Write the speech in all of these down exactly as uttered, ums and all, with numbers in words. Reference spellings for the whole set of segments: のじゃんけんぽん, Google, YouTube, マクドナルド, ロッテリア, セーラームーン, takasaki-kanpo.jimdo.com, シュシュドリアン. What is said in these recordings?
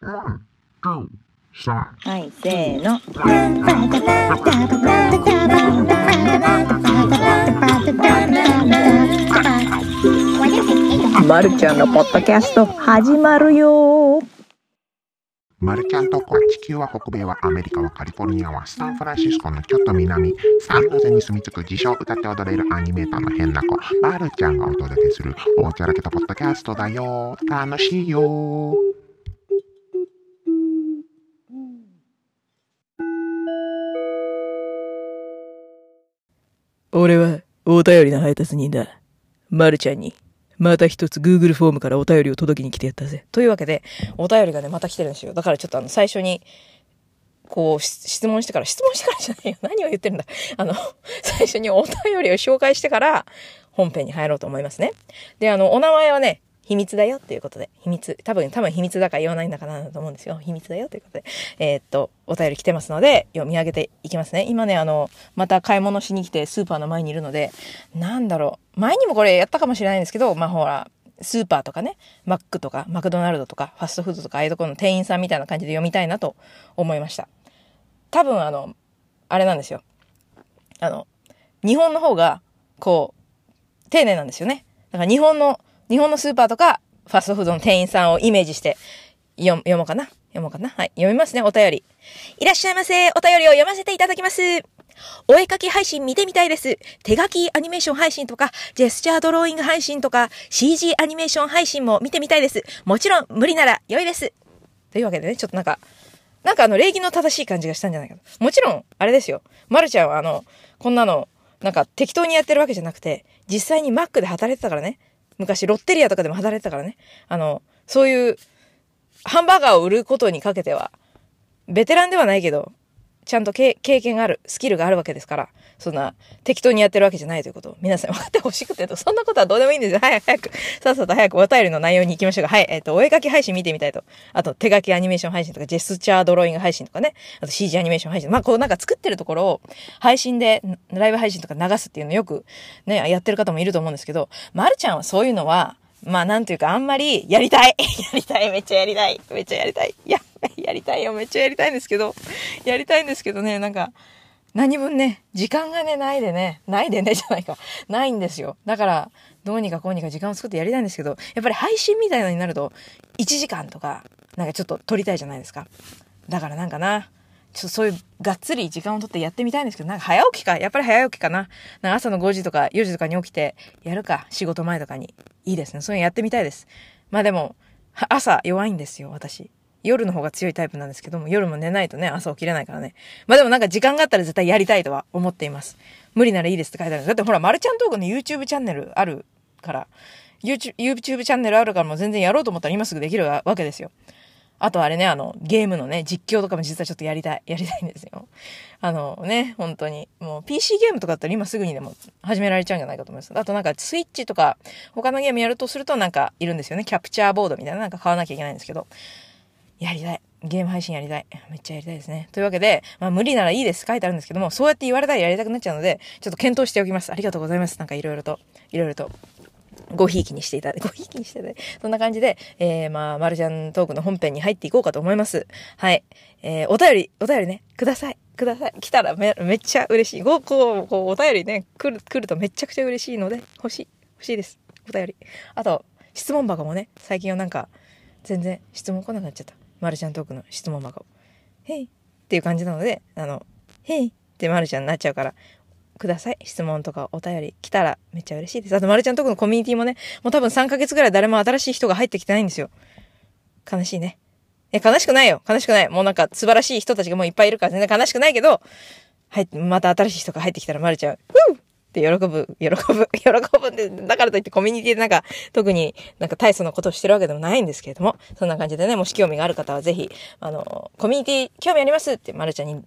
はい、せーの。まるちゃんのポッドキャスト始まるよ。マルキャントークは地球は北米はアメリカはカリフォルニアはサンフランシスコのちょっと南サンノゼに住み着く自称歌って踊れるアニメーターの変な子マルちゃんがお届けするおちゃらけたポッドキャストだよ。楽しいよ。俺はお便りの配達人だ。マルちゃんにまた一つ Google フォームからお便りを届きに来てやったぜ。というわけで、お便りがね、また来てるんですよ。だからちょっとあの、最初に、こう、質問してから、質問してからじゃないよ。何を言ってるんだ。あの、最初にお便りを紹介してから、本編に入ろうと思いますね。で、あの、お名前はね、秘密だよっていうことで、秘密、多分、多分秘密だから言わないんだかなと思うんですよ。秘密だよということで。えー、っと、お便り来てますので、読み上げていきますね。今ね、あの、また買い物しに来てスーパーの前にいるので、なんだろう。前にもこれやったかもしれないんですけど、まあ、ほら、スーパーとかね、マックとか、マクドナルドとか、ファストフードとか、ああいうところの店員さんみたいな感じで読みたいなと思いました。多分、あの、あれなんですよ。あの、日本の方が、こう、丁寧なんですよね。だから日本の、日本のスーパーとかファストフードの店員さんをイメージして読もうかな読もうかなはい、読みますね、お便り。いらっしゃいませ。お便りを読ませていただきます。お絵かき配信見てみたいです。手書きアニメーション配信とかジェスチャードローイング配信とか シージー アニメーション配信も見てみたいです。もちろん無理なら良いです。というわけでね、ちょっとなんかなんかあの礼儀の正しい感じがしたんじゃないかと。もちろんあれですよ、まるちゃんはあのこんなのなんか適当にやってるわけじゃなくて、実際にマックで働いてたからね。昔、ロッテリアとかでも働いてたからね。あの、そういう、ハンバーガーを売ることにかけては、ベテランではないけど、ちゃんと経験がある、スキルがあるわけですから、そんな、適当にやってるわけじゃないということを、皆さん分かってほしくてと、そんなことはどうでもいいんですよ。はい、早く、さっさと早くお便りの内容に行きましょうが、はい、えっと、お絵描き配信見てみたいと、あと、手書きアニメーション配信とか、ジェスチャードローイング配信とかね、あと シージー アニメーション配信、まあ、こうなんか作ってるところを、配信で、ライブ配信とか流すっていうのをよく、ね、やってる方もいると思うんですけど、まるちゃんはそういうのは、まあ、なんていうか、あんまり、やりたいやりたいめっちゃやりたいめっちゃやりたいいや、やりたいよめっちゃやりたいんですけど、やりたいんですけどね、なんか、何分ね、時間がね、ないでね、ないでね、じゃないか。ないんですよ。だから、どうにかこうにか時間を作ってやりたいんですけど、やっぱり配信みたいのになると、いちじかんとか、なんかちょっと撮りたいじゃないですか。だからなんかな、ちょっとそういうがっつり時間を取ってやってみたいんですけど、なんか早起きかやっぱり早起きかな。なんか朝のごじとかよじとかに起きてやるか、仕事前とかに。いいですね。そういうのやってみたいです。まあでも、朝弱いんですよ、私。夜の方が強いタイプなんですけども、夜も寝ないとね、朝起きれないからね。まあでもなんか時間があったら絶対やりたいとは思っています。無理ならいいですって書いてある。だってほら、まるちゃんトークの YouTube チャンネルあるから、YouTube、YouTube チャンネルあるからもう全然やろうと思ったら今すぐできるわけですよ。あとあれね、あの、ゲームのね、実況とかも実はちょっとやりたい、やりたいんですよ。あのね、本当に。もう ピーシー ゲームとかだったら今すぐにでも始められちゃうんじゃないかと思います。あとなんかスイッチとか、他のゲームやるとするとなんかいるんですよね。キャプチャーボードみたいななんか買わなきゃいけないんですけど。やりたい。ゲーム配信やりたい。めっちゃやりたいですね。というわけで、まあ無理ならいいです。書いてあるんですけども、そうやって言われたらやりたくなっちゃうので、ちょっと検討しておきます。ありがとうございます。なんかいろいろと、いろいろと。ごひいきにしていただいて、ごひいきにしていただいて、そんな感じで、えー、まあ、まるちゃんトークの本編に入っていこうかと思います。はい。えー、お便り、お便りね、ください。ください。来たらめ、めっちゃ嬉しい。ご、こう、こう、お便りね、来る、来るとめちゃくちゃ嬉しいので、欲しい。欲しいです。お便り。あと、質問箱もね、最近はなんか、全然質問来なくなっちゃった。まるちゃんトークの質問箱。へいっていう感じなので、あの、へいってまるちゃんになっちゃうから、ください。質問とかお便り来たらめっちゃ嬉しいです。あと、まるちゃんとこのコミュニティもね、もう多分さんかげつぐらい誰も新しい人が入ってきてないんですよ。悲しいね。え、悲しくないよ。悲しくない。もうなんか素晴らしい人たちがもういっぱいいるから全然悲しくないけど、はい、また新しい人が入ってきたらまるちゃん、ふぅって喜ぶ、喜ぶ、喜ぶんで、だからといってコミュニティでなんか、特になんか大層なことをしてるわけでもないんですけれども、そんな感じでね、もし興味がある方はぜひ、あの、コミュニティ興味ありますって、まるちゃんに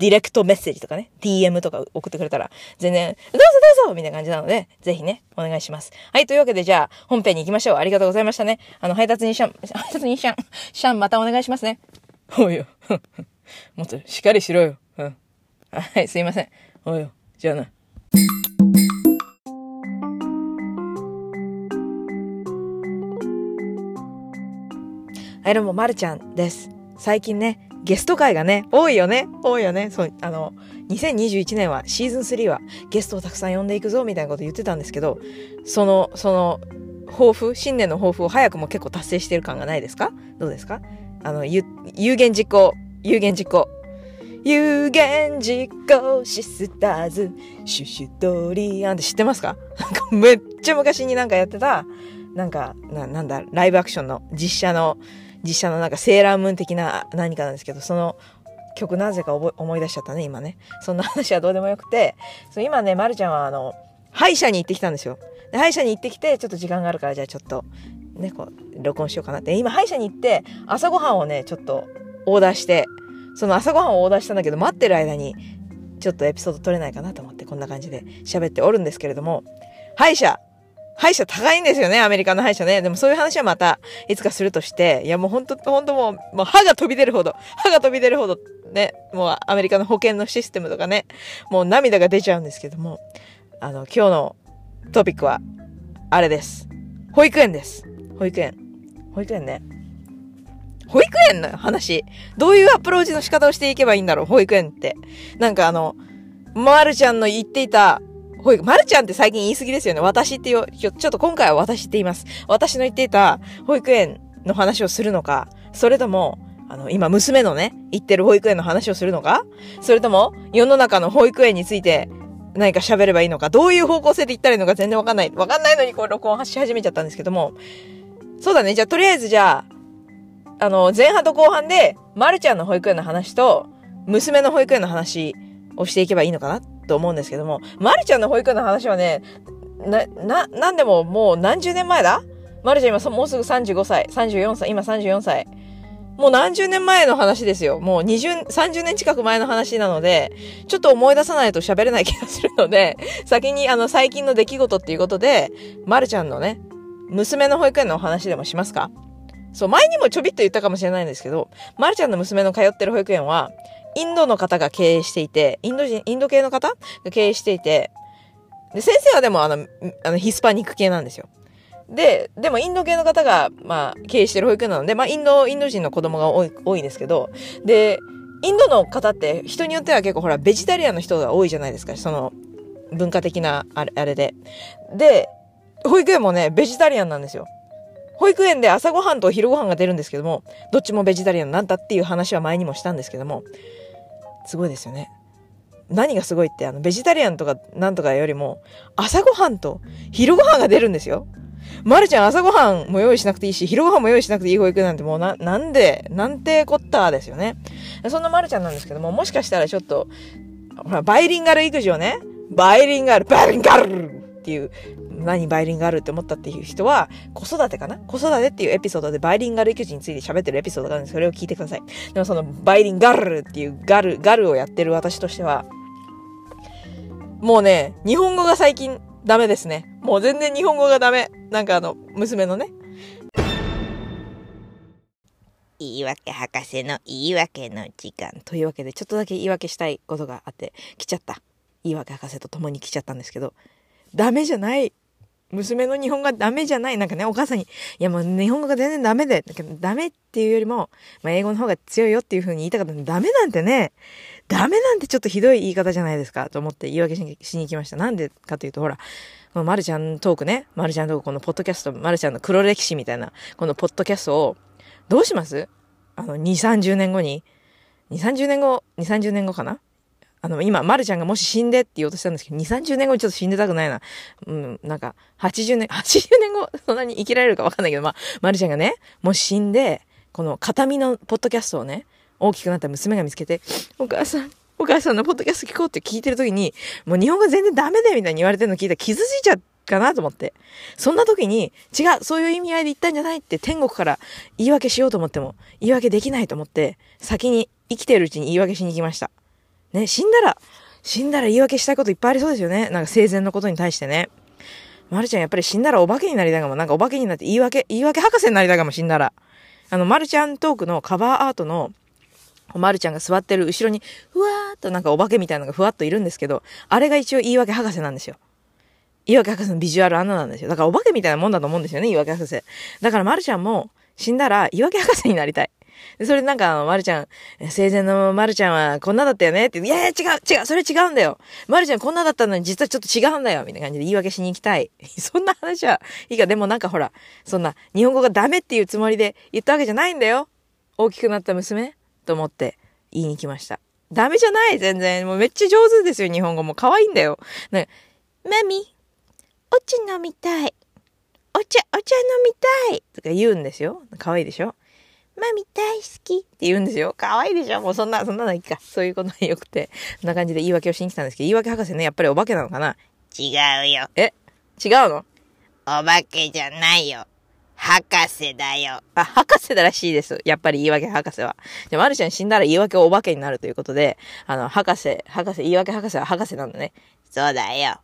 ディレクトメッセージとかね、ディーエム とか送ってくれたら、全然、どうぞどうぞみたいな感じなので、ぜひね、お願いします。はい、というわけでじゃあ、本編に行きましょう。ありがとうございましたね。あの、配達にシャン、配達にシャン、シャンまたお願いしますね。おいよ。もっとしっかりしろよ。うん。はい、すいません。おいよ。じゃあな。はい、どうもまるちゃんです。最近ね、ゲスト回がね、多いよね、多いよね。そう、あの、にせんにじゅういちねんは、シーズンスリーは、ゲストをたくさん呼んでいくぞ、みたいなこと言ってたんですけど、その、その、抱負、新年の抱負を早くも結構達成してる感がないですか？どうですか？あの、有言実行、有言実行。有言実行シスターズ、シュシュドリアンって知ってますか？なんかめっちゃ昔になんかやってた、なんか、な、なんだ、ライブアクションの実写の、実写のなんかセーラームーン的な何かなんですけど、その曲なぜか覚え思い出しちゃったね、今ね。そんな話はどうでもよくて、そう今ね、まるちゃんはあの、歯医者に行ってきたんですよ。で歯医者に行ってきて、ちょっと時間があるから、じゃあちょっと、ね、こう、録音しようかなって。今、歯医者に行って、朝ごはんをね、ちょっとオーダーして、その朝ごはんをオーダーしたんだけど、待ってる間にちょっとエピソード撮れないかなと思ってこんな感じで喋っておるんですけれども、歯医者歯医者高いんですよね、アメリカの歯医者ね。でもそういう話はまたいつかするとして、いやもうほんとほんともう、もう歯が飛び出るほど歯が飛び出るほどね、もうアメリカの保険のシステムとかね、もう涙が出ちゃうんですけども、あの今日のトピックはあれです。保育園です。保育園保育園ね保育園の話。どういうアプローチの仕方をしていけばいいんだろう、保育園って。なんかあの、まるちゃんの言っていた、保育、まるちゃんって最近言い過ぎですよね。私ってよ、ちょっと今回は私って言います。私の言っていた保育園の話をするのか、それとも、あの、今娘のね、行ってる保育園の話をするのか、それとも、世の中の保育園について、何か喋ればいいのか、どういう方向性で言ったらいいのか全然わかんない。わかんないのにこう録音し始めちゃったんですけども。そうだね。じゃあとりあえずじゃあ、あの、前半と後半で、まるちゃんの保育園の話と、娘の保育園の話をしていけばいいのかなと思うんですけども、まるちゃんの保育園の話はね、な、な、なんでももう何十年前だ？まるちゃん今もうすぐさんじゅうごさい、さんじゅうよんさい、今さんじゅうよんさい。もう何十年前の話ですよ。もうにじゅう、さんじゅうねん近く前の話なので、ちょっと思い出さないと喋れない気がするので、先にあの、最近の出来事っていうことで、まるちゃんのね、娘の保育園のお話でもしますか？そう、前にもちょびっと言ったかもしれないんですけど、まるちゃんの娘の通ってる保育園は、インドの方が経営していて、インド人、インド系の方が経営していて、で、先生はでもあの、あのヒスパニック系なんですよ。で、でもインド系の方が、まあ、経営してる保育園なので、まあ、インド、インド人の子供が多い、多いですけど、で、インドの方って人によっては結構ほら、ベジタリアンの人が多いじゃないですか、その、文化的なあれ、あれで。で、保育園もね、ベジタリアンなんですよ。保育園で朝ごはんと昼ごはんが出るんですけども、どっちもベジタリアンなんだっていう話は前にもしたんですけども、すごいですよね。何がすごいって、あの、ベジタリアンとかなんとかよりも、朝ごはんと昼ごはんが出るんですよ。まるちゃん朝ごはんも用意しなくていいし、昼ごはんも用意しなくていい保育園なんてもうな、なんで、なんてこったですよね。そんなまるちゃんなんですけども、もしかしたらちょっと、ほら、バイリンガル育児をね、バイリンガル、バイリンガルっていう、何バイリンガルって思ったっていう人は、子育てかな？子育てっていうエピソードでバイリンガル育児について喋ってるエピソードがあるんで、それを聞いてください。でもそのバイリンガルっていうガル、ガルをやってる私としては、もうね、日本語が最近ダメですね。もう全然日本語がダメ。なんかあの、娘のね。言い訳博士の言い訳の時間。というわけで、ちょっとだけ言い訳したいことがあって、来ちゃった。言い訳博士と共に来ちゃったんですけど、ダメじゃない。娘の日本語がダメじゃない。なんかね、お母さんに、いやもう日本語が全然ダメで、ダメっていうよりも、まあ、英語の方が強いよっていう風に言いたかったので、ダメなんてね、ダメなんてちょっとひどい言い方じゃないですか、と思って言い訳しに、しに来ました。なんでかというと、ほら、このまるちゃんトークね、まるちゃんトーク、このポッドキャスト、まるちゃんの黒歴史みたいな、このポッドキャストを、どうします？あの、にじゅう、さんじゅうねんごに、にじゅう、さんじゅうねんご、にじゅう、さんじゅうねんごかな？あの、今、まるちゃんがもし死んでって言おうとしたんですけど、にじゅう、さんじゅうねんごにちょっと死んでたくないな。うん、なんか、はちじゅうねん、はちじゅうねんご、そんなに生きられるかわかんないけど、まあ、まるちゃんがね、もし死んで、この片身のポッドキャストをね、大きくなった娘が見つけて、お母さん、お母さんのポッドキャスト聞こうって聞いてるときに、もう日本語全然ダメだよみたいに言われてるの聞いたら傷ついちゃうかなと思って。そんな時に、違う、そういう意味合いで言ったんじゃないって天国から言い訳しようと思っても、言い訳できないと思って、先に生きてるうちに言い訳しに来ました。ね、死んだら、死んだら言い訳したいこといっぱいありそうですよね。なんか生前のことに対してね。まるちゃんやっぱり死んだらお化けになりたいかも。なんかお化けになって言い訳、言い訳博士になりたいかも、死んだら。あの、まるちゃんトークのカバーアートの、まるちゃんが座ってる後ろに、ふわーっとなんかお化けみたいなのがふわっといるんですけど、あれが一応言い訳博士なんですよ。言い訳博士のビジュアルあんななんですよ。だからお化けみたいなもんだと思うんですよね、言い訳博士。だからまるちゃんも、死んだら言い訳博士になりたい。でそれでなんか、まるちゃん、生前のまるちゃんはこんなだったよねって、いやいや違う違うそれ違うんだよ、まるちゃんこんなだったのに実はちょっと違うんだよみたいな感じで言い訳しに行きたい。そんな話はいいか。でもなんかほら、そんな日本語がダメっていうつもりで言ったわけじゃないんだよ、大きくなった娘と思って言いに来ました。ダメじゃない、全然もうめっちゃ上手ですよ、日本語も可愛いんだよ。なんかマミ、お茶飲みたい、お茶お茶飲みたいとか言うんですよ。可愛いでしょ。マミ大好きって言うんですよ。可愛いでしょ。もうそんな、そんなのいいか。そういうことはよくて。そんな感じで言い訳をしに来たんですけど、言い訳博士ね、やっぱりお化けなのかな？違うよ。え？違うの？お化けじゃないよ。博士だよ。あ、博士だらしいです。やっぱり言い訳博士は。じゃあ、まるちゃん死んだら言い訳お化けになるということで、あの、博士、博士、言い訳博士は博士なんだね。そうだよ。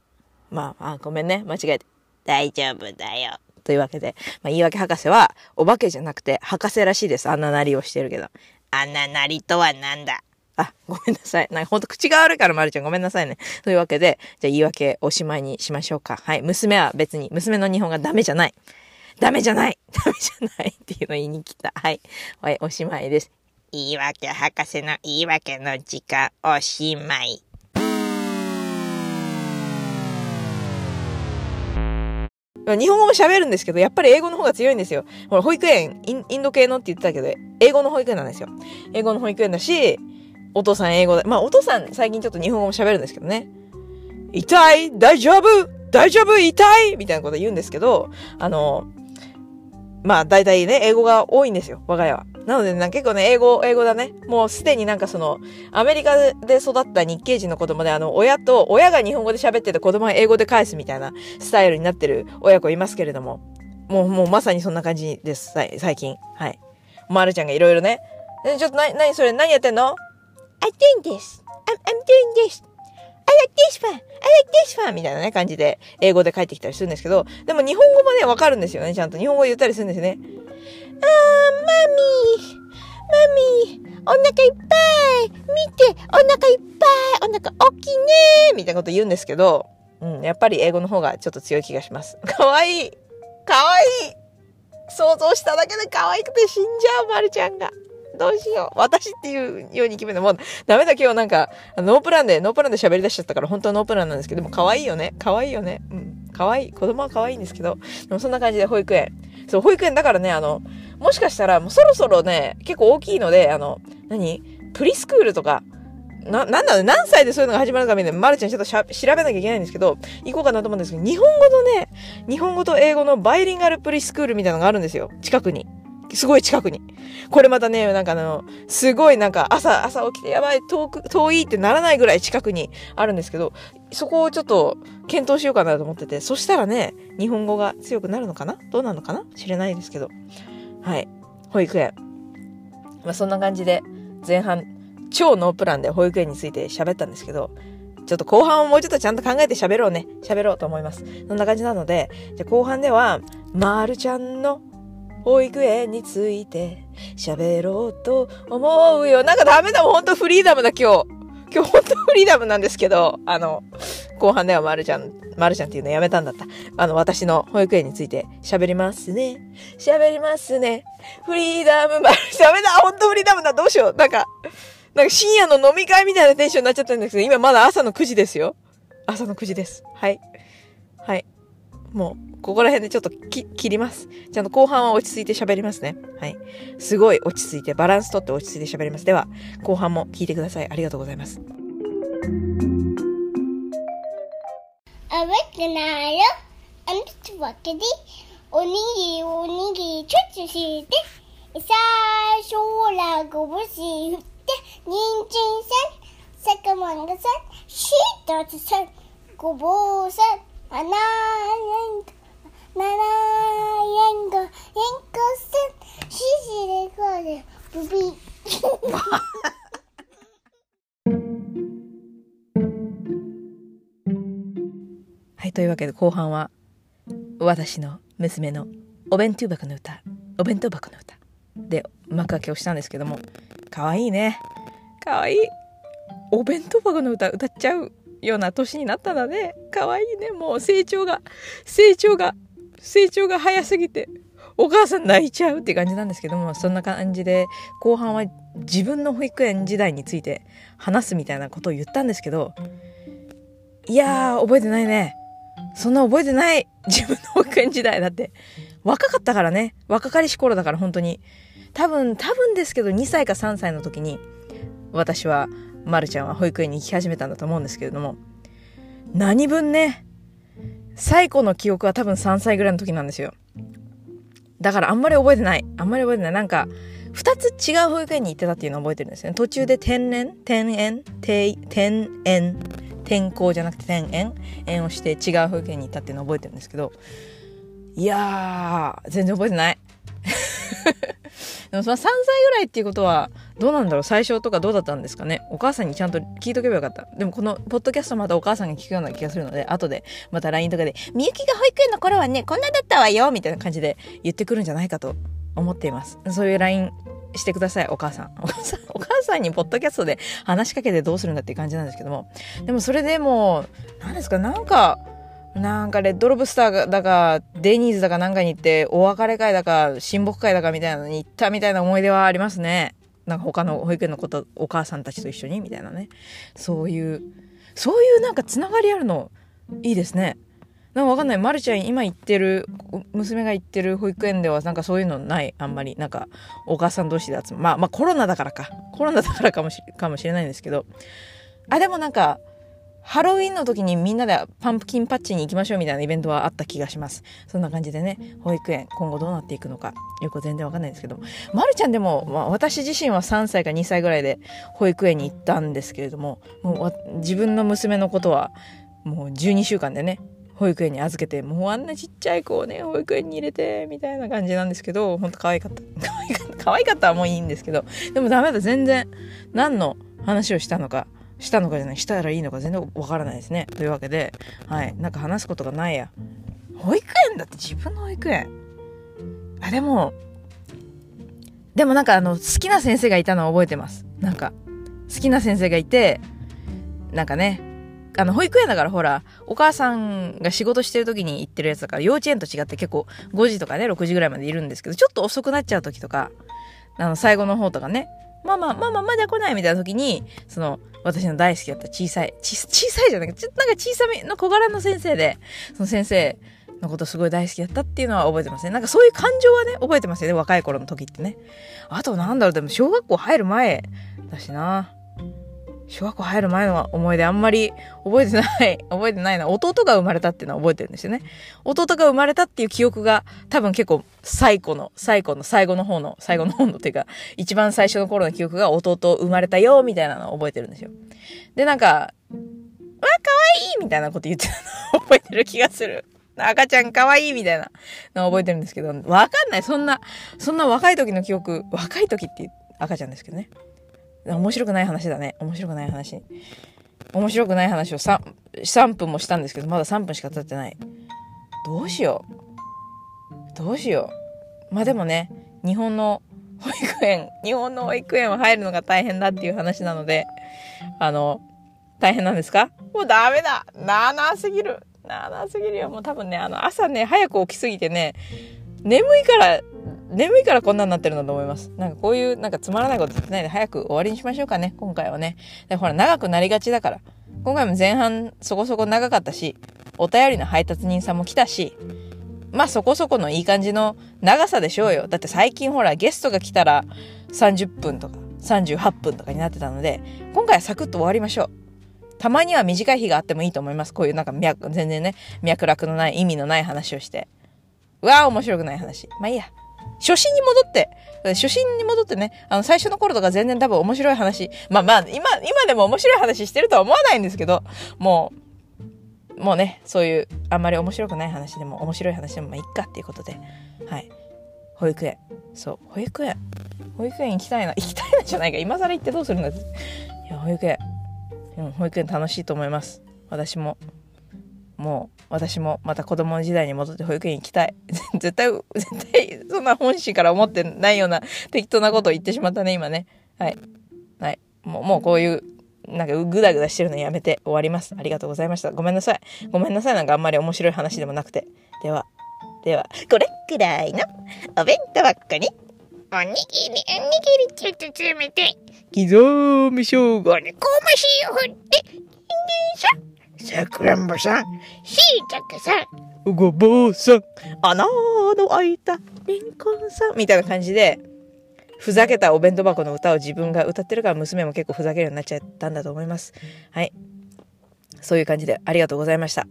まあ、あ、ごめんね。間違えて。大丈夫だよ。というわけで、まあ、言い訳博士はお化けじゃなくて博士らしいです。あんななりをしてるけど。あんななりとはなんだ。あ、ごめんなさい。なんかほんと口が悪いからまるちゃんごめんなさいね。というわけで、じゃあ言い訳おしまいにしましょうか。はい。娘は別に、娘の日本がダメじゃない。ダメじゃないダメじゃないっていうの言いに来た。はい。はい、おしまいです。言い訳博士の言い訳の時間おしまい。日本語も喋るんですけど、やっぱり英語の方が強いんですよ。ほら、保育園、イン、インド系のって言ってたけど、英語の保育園なんですよ。英語の保育園だし、お父さん英語だ。まあ、お父さん最近ちょっと日本語も喋るんですけどね。痛い？大丈夫？大丈夫？痛い？みたいなこと言うんですけど、あの、まあ、大体ね、英語が多いんですよ、我が家は。なので、ね、結構ね、英語、英語だね。もうすでになんかその、アメリカで育った日系人の子供で、あの、親と、親が日本語で喋ってて子供は英語で返すみたいなスタイルになってる親子いますけれども、もう、もうまさにそんな感じです、最近。はい。まるちゃんがいろいろね、ちょっとな、なにそれ、何やってんの？ I'm doing this. I'm, I'm doing this.I like this one! I like this one! みたいなね、感じで、英語で帰ってきたりするんですけど、でも日本語もね、わかるんですよね、ちゃんと。日本語言ったりするんですね。あー、マミー、マミー、お腹いっぱい見て、お腹いっぱい、お腹おっきいねーみたいなこと言うんですけど、うん、やっぱり英語の方がちょっと強い気がします。かわいい、かわいい、想像しただけでかわいくて死んじゃう、まるちゃんが。どうしよう。私っていうように決めてもうダメだ。今日なんか、ノープランで、ノープランで喋り出しちゃったから、本当はノープランなんですけど、でも可愛いよね。可愛いよね。うん。可愛い。子供は可愛いんですけど、でもそんな感じで保育園。そう、保育園だからね、あの、もしかしたら、もうそろそろね、結構大きいので、あの、何プリスクールとか、な、なんだろう、何歳でそういうのが始まるかみたいな、まるちゃんちょっとしゃ調べなきゃいけないんですけど、行こうかなと思うんですけど、日本語のね、日本語と英語のバイリンガルプリスクールみたいなのがあるんですよ。近くに。すごい近くに。これまたね、なんかあの、すごいなんか朝、朝起きてやばい、遠く、遠いってならないぐらい近くにあるんですけど、そこをちょっと検討しようかなと思ってて、そしたらね、日本語が強くなるのかな？どうなのかな？知れないですけど。はい。保育園。まあそんな感じで、前半、超ノープランで保育園について喋ったんですけど、ちょっと後半をもうちょっとちゃんと考えて喋ろうね。喋ろうと思います。そんな感じなので、じゃあ後半では、まるちゃんの保育園について喋ろうと思うよ。なんかダメだもん。ほんとフリーダムだ、今日。今日ほんとフリーダムなんですけど、あの、後半ではまるちゃん、まるちゃんっていうのやめたんだった。あの、私の保育園について喋りますね。喋りますね。フリーダム、まるちゃん。ダメだ。ほんとフリーダムだ。どうしよう。なんか、なんか深夜の飲み会みたいなテンションになっちゃったんですけど、今まだ朝のくじですよ。朝のくじです。はい。はい。もう。ここら辺でちょっとき切ります。ちゃんと後半は落ち着いて喋りますね。はい。すごい落ち着いて、バランスとって落ち着いて喋ります。では、後半も聞いてください。ありがとうございます。あぶってなよ。あんつわけで、おにぎりおにぎりちょっとして、さあ、しょうらごぼし振って、にんじんさん、さかまんがさん、しいたちさん、ごぼうさん、あなーにんと、ならやんごやんこせんしじれこれぶびはい、というわけで後半は私の娘のお弁当箱の歌お弁当箱の歌で幕開けをしたんですけども、かわいいね。かわいい。お弁当箱の歌歌っちゃうような年になったんだね。かわいいね。もう成長が成長が成長が早すぎて、お母さん泣いちゃうって感じなんですけども、そんな感じで後半は自分の保育園時代について話すみたいなことを言ったんですけど、いやー覚えてないね、そんな覚えてない、自分の保育園時代だって若かったからね、若かりし頃だから本当に多分多分ですけどにさいかさんさいの時に私はまるちゃんは保育園に行き始めたんだと思うんですけれども、何分ね最古の記憶は多分さんさいぐらいの時なんですよ。だからあんまり覚えてないあんまり覚えてないなんかふたつ違う保育園に行ってたっていうのを覚えてるんですよね。途中で転園転園転園転校じゃなくて転園園をして違う保育園に行ったっていうのを覚えてるんですけど、いやー全然覚えてないでもそのさんさいぐらいっていうことはどうなんだろう、最初とかどうだったんですかね。お母さんにちゃんと聞いとけばよかった。でもこのポッドキャストまたお母さんが聞くような気がするので、後でまた ライン とかでみゆきが保育園の頃はねこんなだったわよみたいな感じで言ってくるんじゃないかと思っています。そういう ライン してくださいお母さん。お母さん、お母さんにポッドキャストで話しかけてどうするんだっていう感じなんですけども、でもそれでもうなんですか、なんかなんかレッドロブスターだかデニーズだかなんかに行ってお別れ会だか親睦会だかみたいなのに行ったみたいな思い出はありますね。なんか他の保育園の子とお母さんたちと一緒にみたいなね、そういうそういうなんかつながりあるのいいですね。なんかわかんない、まるちゃん今行ってる娘が行ってる保育園ではなんかそういうのない、あんまりなんかお母さん同士で集まる、まあまあコロナだからかコロナだからかもし、かもしれないんですけど、あでもなんかハロウィンの時にみんなでパンプキンパッチに行きましょうみたいなイベントはあった気がします。そんな感じでね、保育園今後どうなっていくのかよく全然わかんないんですけど、まるちゃんでも、まあ、私自身はさんさいかにさいぐらいで保育園に行ったんですけれども、もう自分の娘のことはもうじゅうにしゅうかんでね保育園に預けて、もうあんなちっちゃい子をね保育園に入れてみたいな感じなんですけど、ほんと可愛かった可愛かった可愛かったはもういいんですけど、でもダメだ、全然何の話をしたのかしたのかじゃないしたらいいのか全然わからないですね。というわけで、はい、なんか話すことがないや。保育園だって自分の保育園。あでもでもなんかあの好きな先生がいたのを覚えてます。なんか好きな先生がいて、なんかねあの保育園だからほらお母さんが仕事してる時に行ってるやつだから、幼稚園と違って結構ごじとかねろくじぐらいまでいるんですけど、ちょっと遅くなっちゃう時とか、あの最後の方とかね。ママ、ママまだ来ないみたいな時に、その、私の大好きだった小さい、小さいじゃなくて、なんか小さめの小柄の先生で、その先生のことすごい大好きだったっていうのは覚えてますね。なんかそういう感情はね、覚えてますよね。若い頃の時ってね。あとなんだろう、でも小学校入る前だしな。小学校入る前の思い出あんまり覚えてない、覚えてないな。弟が生まれたっていうのは覚えてるんですよね。弟が生まれたっていう記憶が多分結構最古の、最古の最後の方の、最後の方のっていうか、一番最初の頃の記憶が弟生まれたよみたいなのを覚えてるんですよ。で、なんか、わ、可愛いみたいなこと言ってたの覚えてる気がする。赤ちゃん可愛いみたいなのを覚えてるんですけど、わかんない。そんな、そんな若い時の記憶、若い時って赤ちゃんですけどね。面白くない話だね。面白くない話。面白くない話を 3, 3分もしたんですけど、まださんぷんしか経ってない。どうしよう。どうしよう。まあでもね、日本の保育園、日本の保育園は入るのが大変だっていう話なので、あの、大変なんですか？もうダメだ。ななすぎる。ななすぎるよ。もう多分ね、あの、朝ね、早く起きすぎてね、眠いから、眠いからこんなになってるのと思います。なんかこういうなんかつまらないこと言ってないで早く終わりにしましょうかね、今回はね。でほら長くなりがちだから。今回も前半そこそこ長かったし、お便りの配達人さんも来たし、まあそこそこのいい感じの長さでしょうよ。だって最近ほらゲストが来たらさんじゅっぷんとかさんじゅうはっぷんとかになってたので、今回はサクッと終わりましょう。たまには短い日があってもいいと思います。こういうなんか脈全然ね、脈絡のない意味のない話をして。うわー面白くない話。まあいいや。初心に戻って、初心に戻ってね、あの最初の頃とか全然多分面白い話、まあまあ今、今でも面白い話してるとは思わないんですけど、もう、もうね、そういうあんまり面白くない話でも面白い話でもまあいっかっていうことで、はい。保育園。そう、保育園。保育園行きたいな。行きたいなじゃないか。今更行ってどうするんだって。いや、保育園。うん、保育園楽しいと思います。私も。もう私もまた子供時代に戻って保育園行きたい絶対絶対そんな本心から思ってないような適当なことを言ってしまったね今ね。はいはい、もう、もうこういうなんかグダグダしてるのやめて終わります。ありがとうございました。ごめんなさいごめんなさい、なんかあんまり面白い話でもなくて。では。ではこれくらいのお弁当箱におにぎりおにぎりちょっと詰めて刻み生姜に香ばしを振ってささくらんぼさんしいたけさんごぼうさん穴の開いたれんこんさんみたいな感じでふざけたお弁当箱の歌を自分が歌ってるから娘も結構ふざけるようになっちゃったんだと思います。はい、そういう感じでありがとうございました。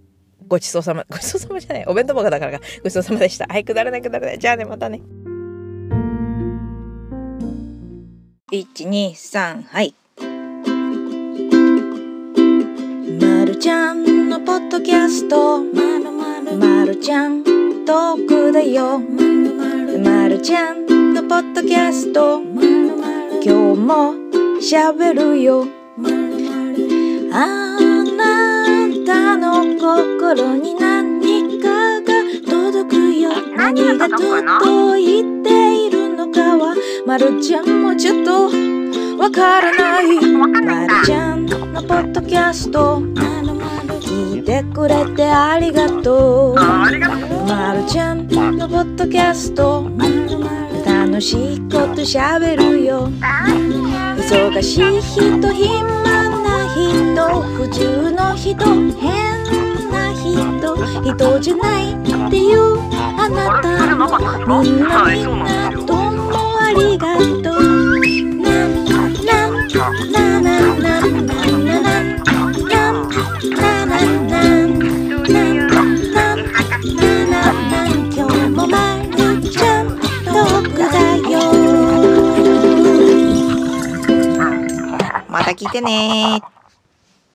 ごちそうさま、ごちそうさまじゃないお弁当箱だからか、ごちそうさまでした。はい、くだらないくだらない、じゃあねまたね。いちにさんはい。まるちゃんのポッドキャストまるまるまるちゃんトークだよまるまるまるちゃんのポッドキャストまるまる今日も喋るよまるまるあなたの心に何かが届くよ何が届いているのかはまるちゃんもちょっとわからないまるちゃんのポッドキャスト聞いてくれてありがとうまるちゃんのポッドキャスト楽しいことしゃべるよ忙しい人暇な人不自由の人変人, 人じゃないっていうあなたもみんなみんなどうもありがとうなんなんなんなんなんなんなんなんなん今日もまるちゃんトークだよまた聞いてね。